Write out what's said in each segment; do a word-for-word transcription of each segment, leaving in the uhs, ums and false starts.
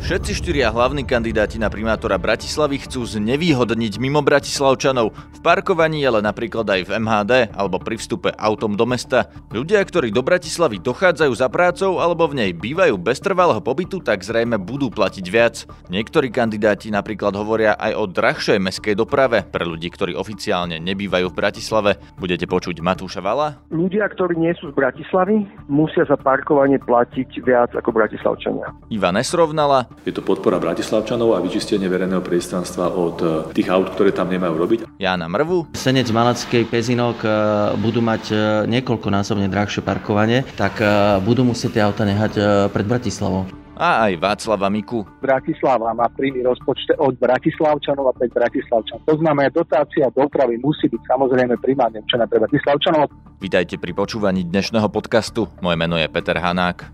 Všetci štyria hlavní kandidáti na primátora Bratislavy chcú znevýhodniť mimo Bratislavčanov. V parkovaní, ale napríklad aj v em há dé alebo pri vstupe autom do mesta. Ľudia, ktorí do Bratislavy dochádzajú za prácou alebo v nej bývajú bez trvalého pobytu, tak zrejme budú platiť viac. Niektorí kandidáti napríklad hovoria aj o drahšej mestskej doprave pre ľudí, ktorí oficiálne nebývajú v Bratislave. Budete počuť Matúša Valla. Ľudia, ktorí nie sú z Bratislavy, musia za parkovanie platiť viac ako Bratislavčania. Iva Nesrovnala. Je to podpora Bratislavčanov a vyčistenie verejného priestranstva od tých aut, ktoré tam nemajú robiť. Jána Mrvu. Senec, Malacký, Pezinok budú mať niekoľkonásobne drahšie parkovanie, tak budú musieť tie auta nehať pred Bratislavou. A aj Václava Miku. Bratislava má príjmy rozpočte od Bratislavčanov a pre Bratislavčan. To znamená, dotácia dopravy musí byť samozrejme primárne určená pre Bratislavčanov. Vítajte pri počúvaní dnešného podcastu. Moje meno je Peter Hanák.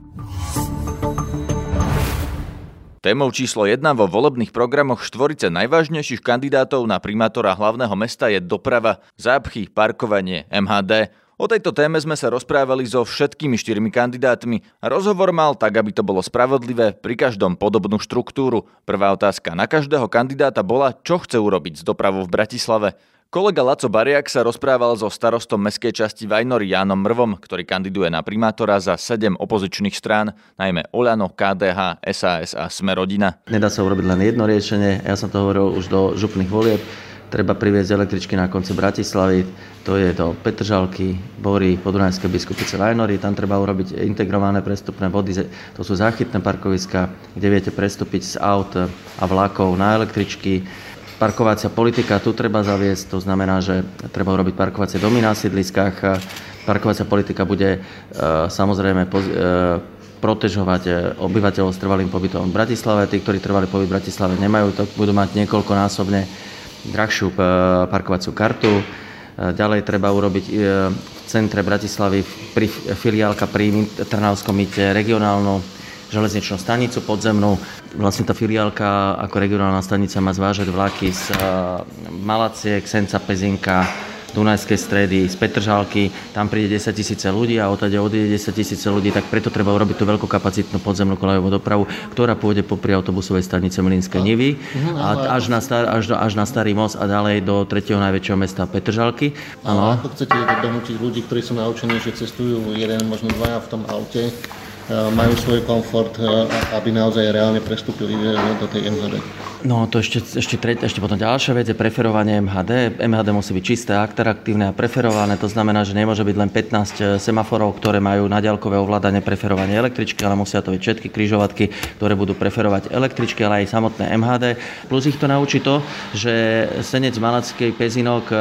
Témou číslo jedna vo volebných programoch štvorice najvážnejších kandidátov na primátora hlavného mesta je doprava, zápchy, parkovanie, em há dé. O tejto téme sme sa rozprávali so všetkými štyrmi kandidátmi. Rozhovor mal, tak aby to bolo spravodlivé, pri každom podobnú štruktúru. Prvá otázka na každého kandidáta bola, čo chce urobiť s dopravou v Bratislave. Kolega Laco Bariak sa rozprával so starostom mestskej časti Vajnory Jánom Mrvom, ktorý kandiduje na primátora za sedem opozičných strán, najmä Olano, ká dé há, es á es a Sme rodina. Nedá sa urobiť len jedno riešenie, ja som to hovoril už do župných volieb, treba priviesť električky na konci Bratislavy, to je do Petržalky, Bory, Podunajské biskupice Vajnory, tam treba urobiť integrované prestupné body, to sú záchytné parkoviska, kde viete prestúpiť z aut a vlakov na električky. Parkovacia politika, tu treba zaviesť, to znamená, že treba urobiť parkovacie domy na sídliskách. Parkovacia politika bude e, samozrejme poz, e, protežovať obyvateľov s trvalým pobytom v Bratislave. Tí, ktorí trvalý pobyt v Bratislave nemajú, to budú mať niekoľkonásobne drahšiu e, parkovaciu kartu. E, ďalej treba urobiť e, v centre Bratislavy pri, filiálka pri Trnavskom mýte regionálnu železničnú stanicu podzemnú. Vlastne tá filiálka ako regionálna stanica má zvážať vlaky z Malaciek, Senca, Pezinka, Dunajskej Stredy, z Petržalky. Tam príde desaťtisíc ľudí a odtiaľ odjede desaťtisíc ľudí, tak preto treba urobiť tú veľkokapacitnú podzemnú koľajovú dopravu, ktorá pôjde popri autobusovej stanice Mlynské Nivy a až na, star, až, do, až na Starý most a ďalej do tretieho najväčšieho mesta Petržalky. A ako chcete donútiť ľudí, ktorí sú naučení, že cestujú jeden, možno dvaja v tom aute, majú svoj komfort, aby naozaj reálne prestúpili do tej em há dé? No to ešte, ešte, treť, ešte potom ďalšia vec je preferovanie em há dé. em há dé musí byť čisté, atraktívne a preferované. To znamená, že nemôže byť len pätnásť semaforov, ktoré majú na diaľkové ovládanie preferovanie električky, ale musia to byť všetky križovatky, ktoré budú preferovať električky, ale aj samotné em há dé. Plus ich to naučí to, že Senec, Malacký, Pezinok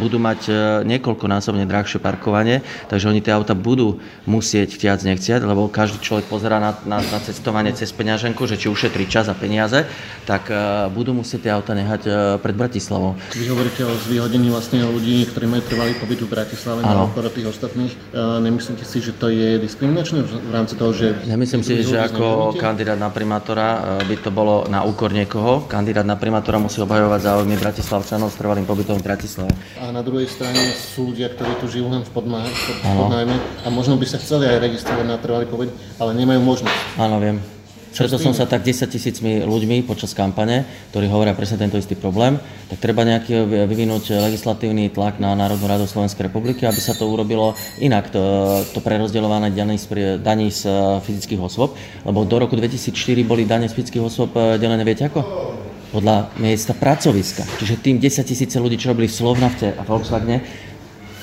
budú mať niekoľkonásobne drahšie parkovanie, takže oni tie auta budú musieť chtiac nechciať, lebo každý človek pozerá na, na, na cestovanie cez peňaženku, že či ušetrí čas a peniaze, tak uh, budú musieť tie auta nehať uh, pred Bratislavou. Vy hovoríte o zvýhodnení vlastne ľudí, ktorí majú trvalý pobyt v Bratislave na úkor tých ostatných. Uh, nemyslíte si, že to je diskriminačné v rámci toho, že... Ja myslím si, že ako znamenáte? Kandidát na primátora uh, by to bolo na úkor niekoho. Kandidát na primátora musí obhajovať záujmy Bratislavčanov s trvalým pobytom v Bratislave. A na druhej strane sú ľudia, ktorí tu žijú len v podnájme pod, a možno by sa chceli aj registrovať na trvalý pobyt, ale nemajú možnosť. Áno, viem. Preto som sa tak desaťtisícmi ľuďmi počas kampane, ktorí hovoria presne tento istý problém, tak treba nejaký vyvinúť legislatívny tlak na Národnú radu Slovenskej republiky, aby sa to urobilo inak, to, to prerozdeľované daní z, daní z fyzických osôb, lebo do roku dvetisícštyri boli dane z fyzických osôb delené, viete ako? Podľa miesta pracoviska. Čiže tým desaťtisíc ľudí, čo robili v Slovnafte a Volkswagene,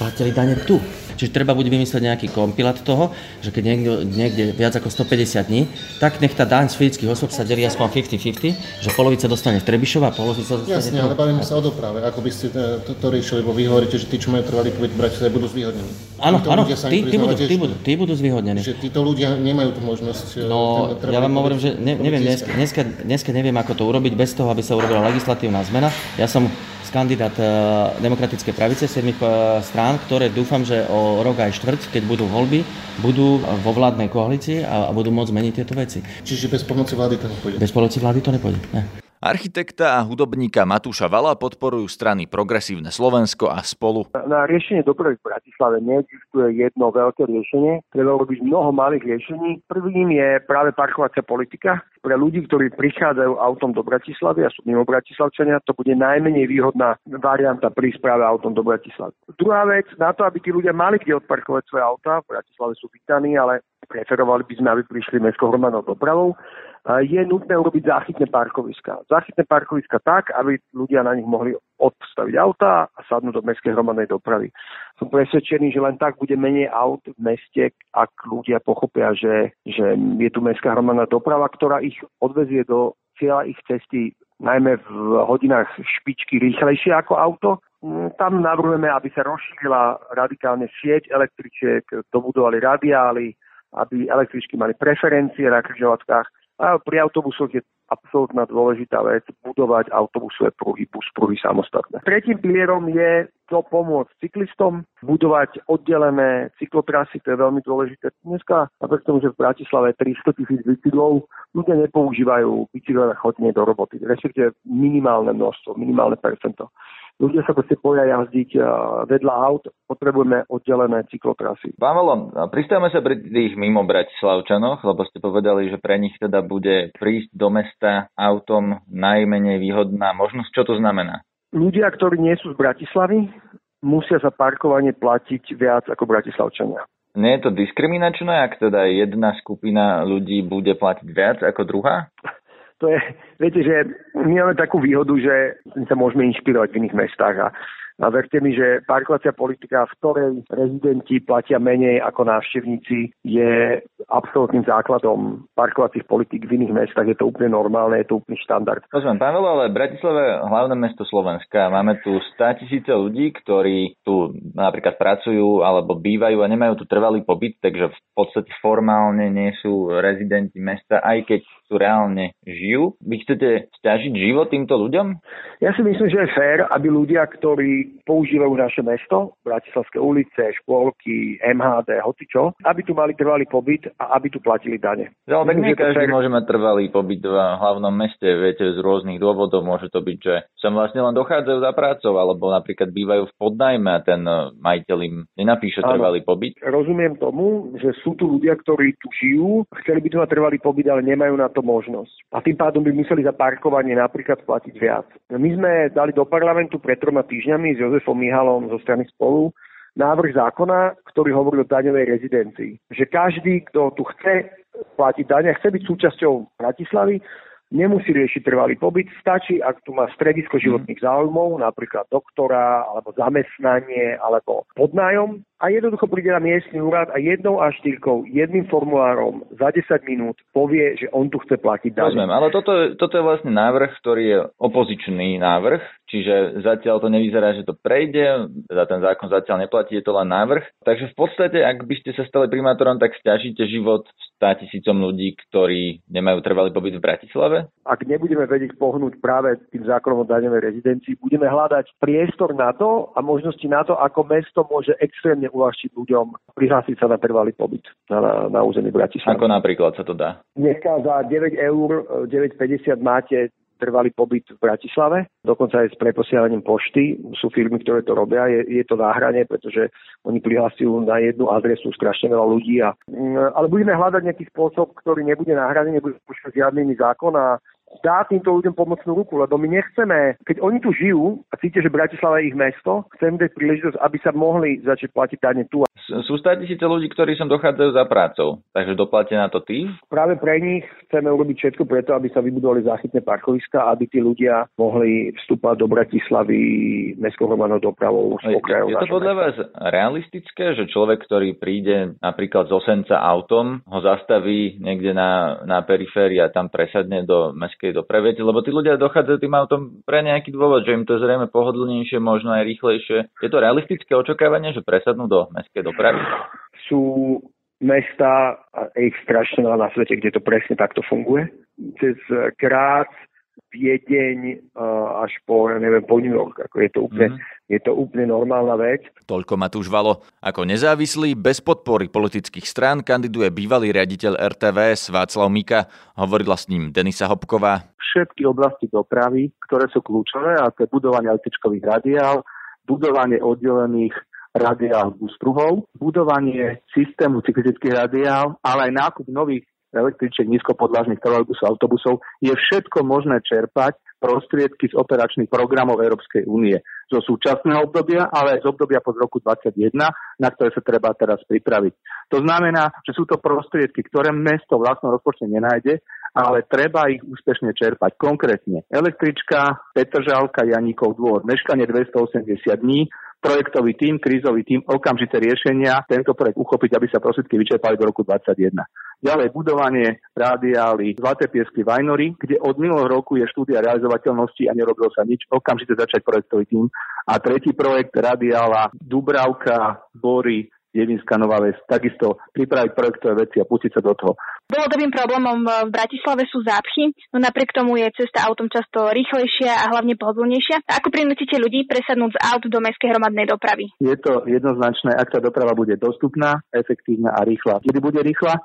platili dane tu. Čiže treba bude vymyslieť nejaký kompilát toho, že keď niekde, niekde viac ako stopäťdesiat dní, tak nech tá daň z fyzických osôb sa delí aspoň päťdesiat na päťdesiat, že polovica dostane v Trebišove a polovica dostane... Jasne, ale bavíme sa o doprave. Ako by ste to, to riešili, lebo vy hovoríte, že tí, čo majú trvalý pobyt v Bratislave, budú zvýhodnení. Áno, áno, tí, tí, budú, tí, budú, tí budú zvýhodnení. Že títo ľudia nemajú tú možnosť... No, ja vám hovorím, že ne, neviem, dneska, dneska, dneska neviem, ako to urobiť bez toho, aby sa urobila legislatívna zmena. Ja som kandidát demokratickej pravice siedmich strán, ktoré dúfam, že o rok aj štvrť, keď budú voľby, budú vo vládnej koalícii a budú môcť zmeniť tieto veci. Čiže bez pomoci vlády to nepôjde? Bez pomoci vlády to nepôjde, ne. Architekta a hudobníka Matúša Valla podporujú strany Progresívne Slovensko a Spolu. Na riešenie dopravy v Bratislave neexistuje jedno veľké riešenie. Treba urobiť mnoho malých riešení. Prvým je práve parkovacia politika. Pre ľudí, ktorí prichádzajú autom do Bratislavy a sú mimo Bratislavčania, to bude najmenej výhodná varianta pri správe autom do Bratislavy. Druhá vec, na to, aby tí ľudia mali kde odparkovať svoje autá, v Bratislave sú vítaní, ale preferovali by sme, aby prišli mestskou hromadnou dopravou, je nutné urobiť záchytné parkoviská. Záchytné parkoviska tak, aby ľudia na nich mohli odstaviť autá a sadnúť do mestskej hromadnej dopravy. Som presvedčený, že len tak bude menej aut v meste, ak ľudia pochopia, že, že je tu mestská hromadná doprava, ktorá ich odvezie do cieľa ich cesty, najmä v hodinách špičky rýchlejšie ako auto. Tam navrhujeme, aby sa rozšírila radikálne sieť električiek, dobudovali radiály, aby električky mali preferencie na križovatkách. A pri autobusoch je absolútna dôležitá vec budovať autobusové pruhy, bus pruhy samostatné. Tretím pilierom je to pomôcť cyklistom, budovať oddelené cyklotrasy, to je veľmi dôležité. Dneska, napriek tomu, že v Bratislave tristo tisíc bicykľov, ľudia nepoužívajú bicykle na chodenie do roboty, respektíve minimálne množstvo, minimálne percento. Ľudia sa proste boja jazdiť vedľa aut, potrebujeme oddelené cyklotrasy. Pán Valo, pristajme sa pri tých mimo Bratislavčanoch, lebo ste povedali, že pre nich teda bude prísť do mesta autom najmenej výhodná možnosť. Čo to znamená? Ľudia, ktorí nie sú z Bratislavy, musia za parkovanie platiť viac ako Bratislavčania. Nie je to diskriminačné, ak teda jedna skupina ľudí bude platiť viac ako druhá? To je, viete, že my máme takú výhodu, že sa môžeme inšpirovať v iných mestách a, a verte mi, že parkovacia politika, v ktorej rezidenti platia menej ako návštevníci, je absolútnym základom parkovacích politik v iných mestách. Je to úplne normálne, je to úplný štandard. Rozumiem, pán Valo, ale Bratislava je hlavné mesto Slovenska. Máme tu sto tisíce ľudí, ktorí tu napríklad pracujú alebo bývajú a nemajú tu trvalý pobyt, takže v podstate formálne nie sú rezidenti mesta, aj keď tu reálne žijú. Vy chcete sťažiť život týmto ľuďom? Ja si myslím, že je fér, aby ľudia, ktorí používajú naše mesto, bratislavské ulice, škôlky, em há dé, hocičo, aby tu mali trvalý pobyt a aby tu platili dane. Ale tak nie každý fér môže mať trvalý pobyt v hlavnom meste, viete, z rôznych dôvodov. Môže to byť, že sem vlastne len dochádzajú za prácou, alebo napríklad bývajú v podnájme a ten majiteľ im nenapíše trvalý pobyt. Rozumiem tomu, že sú tu ľudia, ktorí tu žijú, chceli by tu mať trvalý pobyt, ale nemajú na to možnosť. A tým pádom by museli za parkovanie napríklad platiť viac. My sme dali do parlamentu pred troma týždňami s Jozefom Mihalom zo strany Spolu návrh zákona, ktorý hovorí o daňovej rezidencii. Že každý, kto tu chce platiť daň a chce byť súčasťou Bratislavy, nemusí riešiť trvalý pobyt. Stačí, ak tu má stredisko životných záujmov, napríklad doktora, alebo zamestnanie, alebo podnájom. A jednoducho príde na miestny úrad a jednou až štyrkou, jedným formulárom za desať minút povie, že on tu chce platiť dane. Rozumiem, ale toto, toto je vlastne návrh, ktorý je opozičný návrh, čiže zatiaľ to nevyzerá, že to prejde, za ten zákon zatiaľ neplatí, je to len návrh. Takže v podstate, ak by ste sa stali primátorom, tak sťažíte život sto tisícom ľudí, ktorí nemajú trvalý pobyt v Bratislave. Ak nebudeme vedieť pohnúť práve tým zákonom o daňovej rezidencii, budeme hľadať priestor na to a možnosti na to, ako mesto môže extrémne uľahčiť ľuďom prihlásiť sa na trvalý pobyt na, na, na území Bratislavy. Ako napríklad sa to dá? Dneska za deväť eur, deväť päťdesiat máte trvalý pobyt v Bratislave, dokonca aj s preposielaním pošty. Sú firmy, ktoré to robia, je, je to na hrane, pretože oni prihlasujú na jednu adresu strašne veľa ľudí. A, ale budeme hľadať nejaký spôsob, ktorý nebude na hrane, nebude spúšťať žiadny zákon a dá týmto ľuďom pomocnú ruku, lebo my nechceme, keď oni tu žijú a cítia, že Bratislava je ich mesto, chceme dať príležitosť, aby sa mohli začať platiť dane tu. Sú sto tisíce ľudí, ktorí sem dochádzajú za prácou, takže doplatia na to tí? Práve pre nich chceme urobiť všetko preto, aby sa vybudovali záchytné parkoviská, aby tí ľudia mohli vstúpať do Bratislavy mestskou hromadnou dopravou. Je, je to podľa mesta vás realistické, že človek, ktorý príde napríklad z Osenca autom, ho zastaví niekde na, na periférii a tam presadne do mestskej doprave, lebo tí ľudia dochádzajú tým autom pre nejaký dôvod, že im to je zrejme pohodlnejšie, možno aj rýchlejšie. Je to realistické očakávanie, že presadnú do mestskej dopravy? Sú mesta, ich strašne na svete, kde to presne takto funguje. Cez Grác, Viedeň až po, ja neviem, po New York. Ako je to úplne, mm. je to úplne normálna vec. Toľko Matúš Valo. Ako nezávislý, bez podpory politických strán kandiduje bývalý riaditeľ er té vé es Václav Mika. Hovorila s ním Denisa Hopková. Všetky oblasti dopravy, ktoré sú kľúčové, a to je budovanie električkových radiál, budovanie oddelených radiál bustruhov, budovanie systému cyklistických radiál, ale aj nákup nových električiek, nízkopodlažných trolejbusov, autobusov, je všetko možné čerpať prostriedky z operačných programov Európskej únie zo súčasného obdobia, ale aj z obdobia pod roku dvadsaťjeden, na ktoré sa treba teraz pripraviť. To znamená, že sú to prostriedky, ktoré mesto v vlastnom rozpočte nenájde, ale treba ich úspešne čerpať. Konkrétne električka, Petržalka, Janíkov dvor, meškanie dvestoosemdesiat dní, projektový tím, krízový tím, okamžité riešenia, tento projekt uchopiť, aby sa prostriedky vyčerpali do roku dvadsaťjeden. Ďalej budovanie radiály Zlaté piesky Vajnory, kde od minulého roku je štúdia realizovateľnosti a nerobilo sa nič, okamžite začať projektový tím. A tretí projekt radiála Dubravka, Bory, Devínska Nová Ves, takisto pripraviť projektové veci a pustiť sa do toho. Dlhodobým problémom v Bratislave sú zápchy, no napriek tomu je cesta autom často rýchlejšia a hlavne pohodlnejšia. Ako prinútite ľudí presadnúť z aut do mestskej hromadnej dopravy? Je to jednoznačné, ak tá doprava bude dostupná, efektívna a rýchla. Kedy bude rýchla?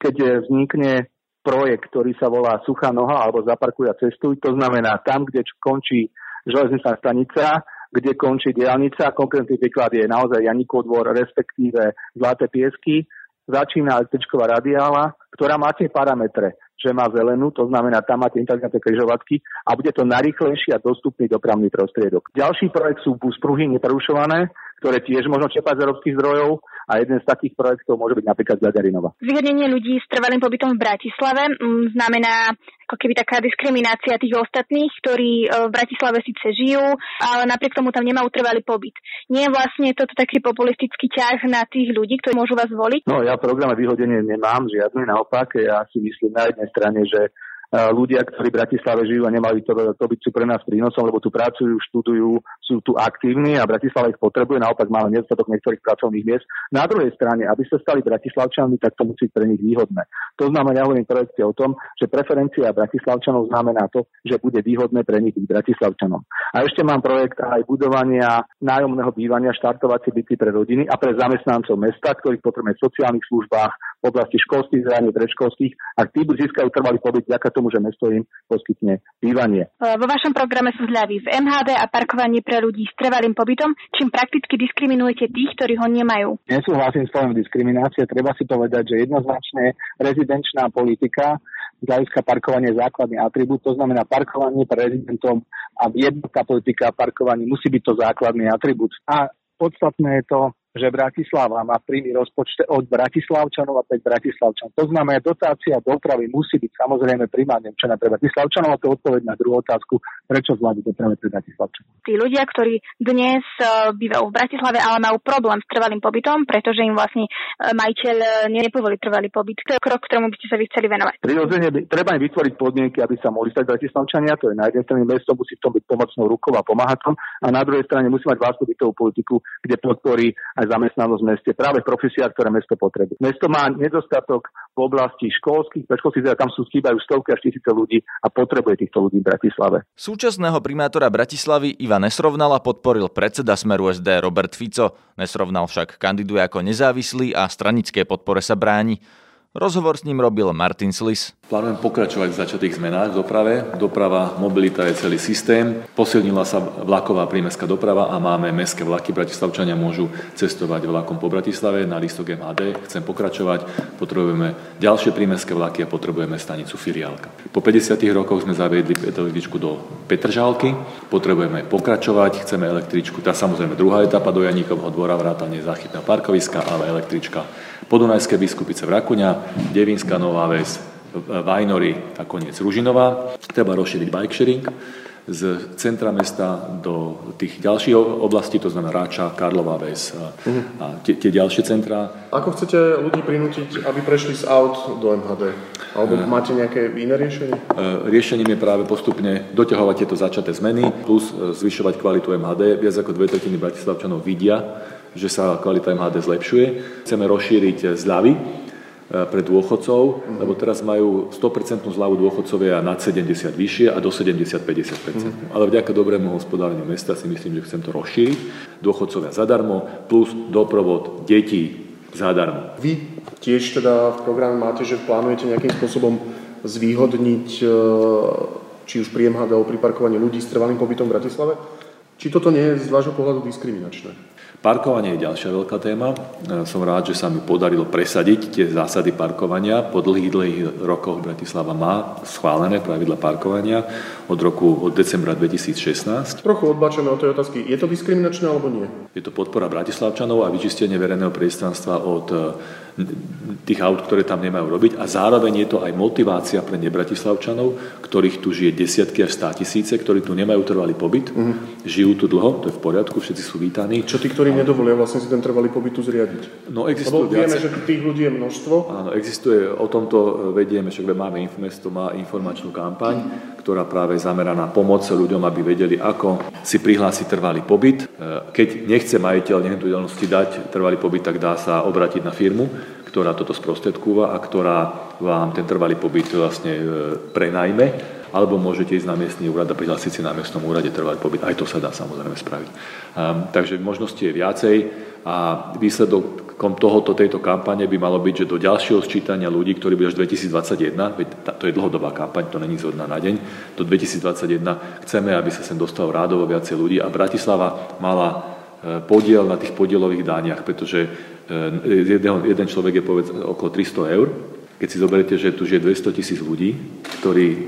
Keď vznikne projekt, ktorý sa volá Suchá noha alebo Zaparkuj a cestuj, to znamená tam, kde končí železničná stanica, kde končí diaľnica, konkrétny príklad je naozaj Janíkov dvor, respektíve Zlaté piesky, začína električková radiála, ktorá má tie parametre, že má zelenú, to znamená, tam máte inteligentné križovatky a bude to najrýchlejší a dostupný dopravný prostriedok. Ďalší projekt sú buspruhy neprerušované, ktoré tiež možno čerpať z európskych zdrojov, a jeden z takých projektov môže byť napríklad Zagarinova. Zvýhodnenie ľudí s trvalým pobytom v Bratislave znamená ako keby taká diskriminácia tých ostatných, ktorí v Bratislave síce žijú, ale napriek tomu tam nemajú trvalý pobyt. Nie je vlastne toto taký populistický ťah na tých ľudí, ktorí môžu vás voliť? No ja v programe vyhodenie nemám žiadne, naopak ja si myslím na jednej strane, že ľudia, ktorí v Bratislave žijú a nemajú to, to byť, sú pre nás prínosom, lebo tu pracujú, študujú, sú tu aktívni a Bratislava ich potrebuje, naopak máme nedostatok niektorých pracovných miest. Na druhej strane, aby sa stali Bratislavčanmi, tak to musí byť pre nich výhodné. To znamená, ja hovorím projekte o tom, že preferencia Bratislavčanov znamená to, že bude výhodné pre nich byť Bratislavčanom. A ešte mám projekt aj budovania nájomného bývania, štartovacie byty pre rodiny a pre zamestnancov mesta, ktorých potrebujeme v sociálnych službách, v oblasti školských zariadení, predškolských, a tí získajú trvalý pobyt vďaka tomu, že mesto im poskytne bývanie. Vo vašom programe sú zľavy v em há dé a parkovanie pre ľudí s trvalým pobytom, čím prakticky diskriminujete tých, ktorí ho nemajú. Nesúhlasím s pojmom diskriminácie, treba si povedať, že jednoznačne rezidenčná politika z hľadiska parkovania je základný atribút, to znamená parkovanie pre rezidentom a jednotná politika parkovania musí byť to základný atribút. A podstatné je to, že Bratislava má príjmy rozpočte od Bratislavčanov a päť Bratislavčanov. To znamená, dotácia dopravy musí byť samozrejme primárne určená pre Bratislavčanov, a to odpoveď na druhú otázku, prečo vládu doprave pre Bratislavčanov. Tí ľudia, ktorí dnes bývajú v Bratislave, ale majú problém s trvalým pobytom, pretože im vlastne majiteľ nepovolí trvalý pobyt. To je krok, ktorému by ste sa vy chceli venovať. Prirodzene treba im vytvoriť podmienky, aby sa mohli stať Bratislavčania, to je na jednej strane mesto musí v tom byť pomocnou rukou a pomáhačom, a na druhej strane musí mať vlastnú bytovú politiku, kde podporí aj zamestnanosť v meste, práve profesia, ktoré mesto potrebuje. Mesto má nedostatok v oblasti školských, predškolských, teda tam sú chýbajú stovky až tisíce ľudí a potrebuje týchto ľudí v Bratislave. Súčasného primátora Bratislavy Iva Nesrovnala podporil predseda Smeru es dé Robert Fico. Nesrovnal však kandiduje ako nezávislý a stranické podpore sa bráni. Rozhovor s ním robil Martin Slis. Plánujem pokračovať v začatých zmenách v doprave. Doprava, mobilita je celý systém. Posilnila sa vlaková prímestská doprava a máme mestské vlaky. Bratislavčania môžu cestovať vlakom po Bratislave na lístok em há dé. Chcem pokračovať. Potrebujeme ďalšie prímestské vlaky a potrebujeme stanicu Filiálka. Po päťdesiatich rokoch sme zaviedli električku do Petržalky. Potrebujeme pokračovať. Chceme električku. Tá samozrejme druhá etapa do Janíkovho dvora, vrátane záchytného parkoviska, ale električka Podunajské Biskupice v Rakuňa, Devínska Nová Ves, Vajnory a koniec Ružinová. Treba rozšíriť bike sharing z centra mesta do tých ďalších oblastí, to znamená Ráča, Karlová Ves a, a tie, tie ďalšie centrá. Ako chcete ľudí prinútiť, aby prešli z aut do em há dé? Alebo máte nejaké iné riešenie? Riešením je práve postupne doťahovať tieto začaté zmeny plus zvyšovať kvalitu em há dé. Viac ako dve tretiny Bratislavčanov vidia, že sa kvalita em há dé zlepšuje. Chceme rozšíriť zľavy pre dôchodcov, mm-hmm. lebo teraz majú sto percent zľavu dôchodcovia nad sedemdesiat vyššie a do sedemdesiat päťdesiat percent. Mm-hmm. Ale vďaka dobrému hospodáreniu mesta si myslím, že chcem to rozšíriť. Dôchodcovia zadarmo plus doprovod detí zadarmo. Vy tiež teda v programe máte, že plánujete nejakým spôsobom zvýhodniť či už príjem há dé ó pri parkovaní ľudí s trvalým pobytom v Bratislave? Či toto nie je z vášho pohľadu diskriminačné? Parkovanie je ďalšia veľká téma. Som rád, že sa mi podarilo presadiť tie zásady parkovania. Po dlhých, dlhých rokoch Bratislava má schválené pravidla parkovania od roku od decembra dvetisícšestnásť. Trochu odbačené od tej otázky. Je to diskriminačné alebo nie? Je to podpora Bratislavčanov a vyčistenie verejného priestranstva od tých aut, ktoré tam nemajú robiť, a zároveň je to aj motivácia pre nebratislavčanov, ktorých tu žije desiatky až stá tisíce, ktorí tu nemajú trvalý pobyt, mm. žijú tu dlho, to je v poriadku, všetci sú vítaní. Čo tí, ktorí a... nedovolia vlastne si ten trvalý pobyt tu zriadiť? No existuje. Lebo vieme, viac... že tých ľudí je množstvo. Áno, existuje, o tomto vedieme, že máme mesto má informačnú kampaň, mm. ktorá práve zamera na pomoc ľuďom, aby vedeli, ako si prihlásiť trvalý pobyt. Keď nechce majiteľ nehnuteľnosti dať trvalý pobyt, tak dá sa obrátiť na firmu, ktorá toto sprostredkúva a ktorá vám ten trvalý pobyt vlastne prenajme, alebo môžete ísť na miestny úrad a prihlásiť si na miestnom úrade trvalý pobyt. Aj to sa dá samozrejme spraviť. Um, takže možností je viacej a výsledkom tohoto, tejto kampane by malo byť, že do ďalšieho sčítania ľudí, ktorí budú až dvetisícdvadsaťjeden, veď to je dlhodobá kampaň, to není zo dňa na deň, do dvetisícdvadsaťjeden chceme, aby sa sem dostalo rádovo viacej ľudí a Bratislava mala podiel na tých podielových dániach, pretože jeden, jeden človek je povedzme okolo tristo eur. Keď si zoberiete, že tu žije dvestotisíc ľudí, ktorí e,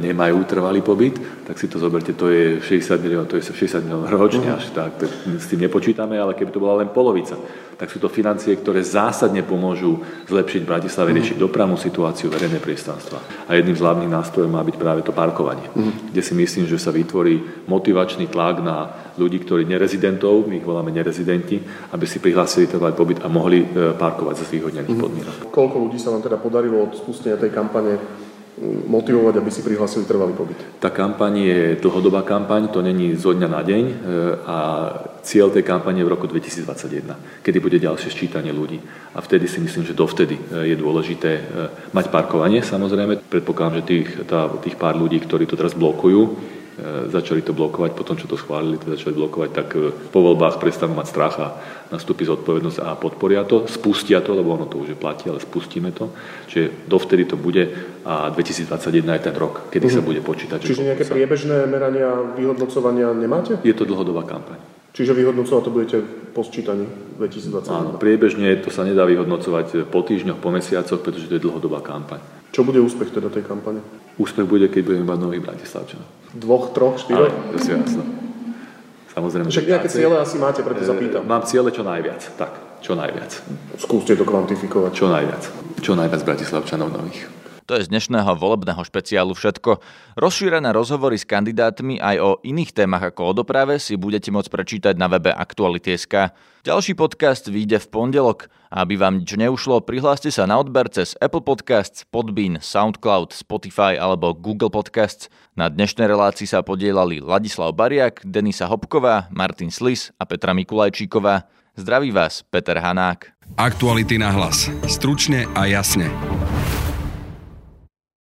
nemajú trvalý pobyt, tak si to zoberte, to je šesťdesiat miliónov, to je šesťdesiat miliónov ročne, až tak, s tým nepočítame, ale keby to bola len polovica, tak sú to financie, ktoré zásadne pomôžu zlepšiť v Bratislave, riešiť dopravnú situáciu, verejné priestranstva. A jedným z hlavných nástrojov má byť práve to parkovanie, kde si myslím, že sa vytvorí motivačný tlak na ľudí, ktorí nerezidentov, my ich voláme nerezidenti, aby si prihlásili trvalý pobyt a mohli parkovať za zvýhodnených podmienok. Koľko ľudí sa vám teda podarilo od spustenia tej kampane motivovať, aby si prihlásili trvalý pobyt? Tá kampaň je dlhodobá kampaň, to není zo dňa na deň a cieľ tej kampane je v roku dvetisícdvadsaťjeden, kedy bude ďalšie sčítanie ľudí. A vtedy si myslím, že dovtedy je dôležité mať parkovanie, samozrejme. Predpokladám, že tých, tá, tých pár ľudí, ktorí to teraz blokujú, začali to blokovať, potom čo to schválili, to začali blokovať, tak po voľbách prestanú mať strach a nastúpi zodpovednosť a podporia to, spustia to, lebo ono to už platí, ale spustíme to. Čiže dovtedy to bude a dvetisícdvadsaťjeden je ten rok, kedy uh-huh. sa bude počítať. Čiže že nejaké sa... priebežné merania, vyhodnocovania nemáte? Je to dlhodobá kampaň. Čiže vyhodnocovať to budete po sčítaní dvetisícdvadsaťjeden? Áno, priebežne to sa nedá vyhodnocovať po týždňoch, po mesiacoch, pretože to je dlhodobá kampaň. Čo bude úspech teda tej kampane? Úspech bude, keď budeme mať nových Bratislavčanov. Dvoch, troch, štyroch? Ale, to si jasno. Samozrejme. Však nejaké ciele asi máte, preto e, zapýtam. Mám ciele čo najviac, tak, čo najviac. Skúste to kvantifikovať. Čo najviac. Čo najviac Bratislavčanov nových. To je z dnešného volebného špeciálu všetko. Rozšírené rozhovory s kandidátmi aj o iných témach ako o doprave si budete môcť prečítať na webe aktuality bodka es ká. Ďalší podcast vyjde v pondelok. Aby vám nič neušlo, prihláste sa na odber cez Apple Podcasts, Podbean, SoundCloud, Spotify alebo Google Podcasts. Na dnešnej relácii sa podielali Ladislav Bariak, Denisa Hopková, Martin Slis a Petra Mikulajčíková. Zdraví vás Peter Hanák. Aktuality na hlas. Stručne a jasne.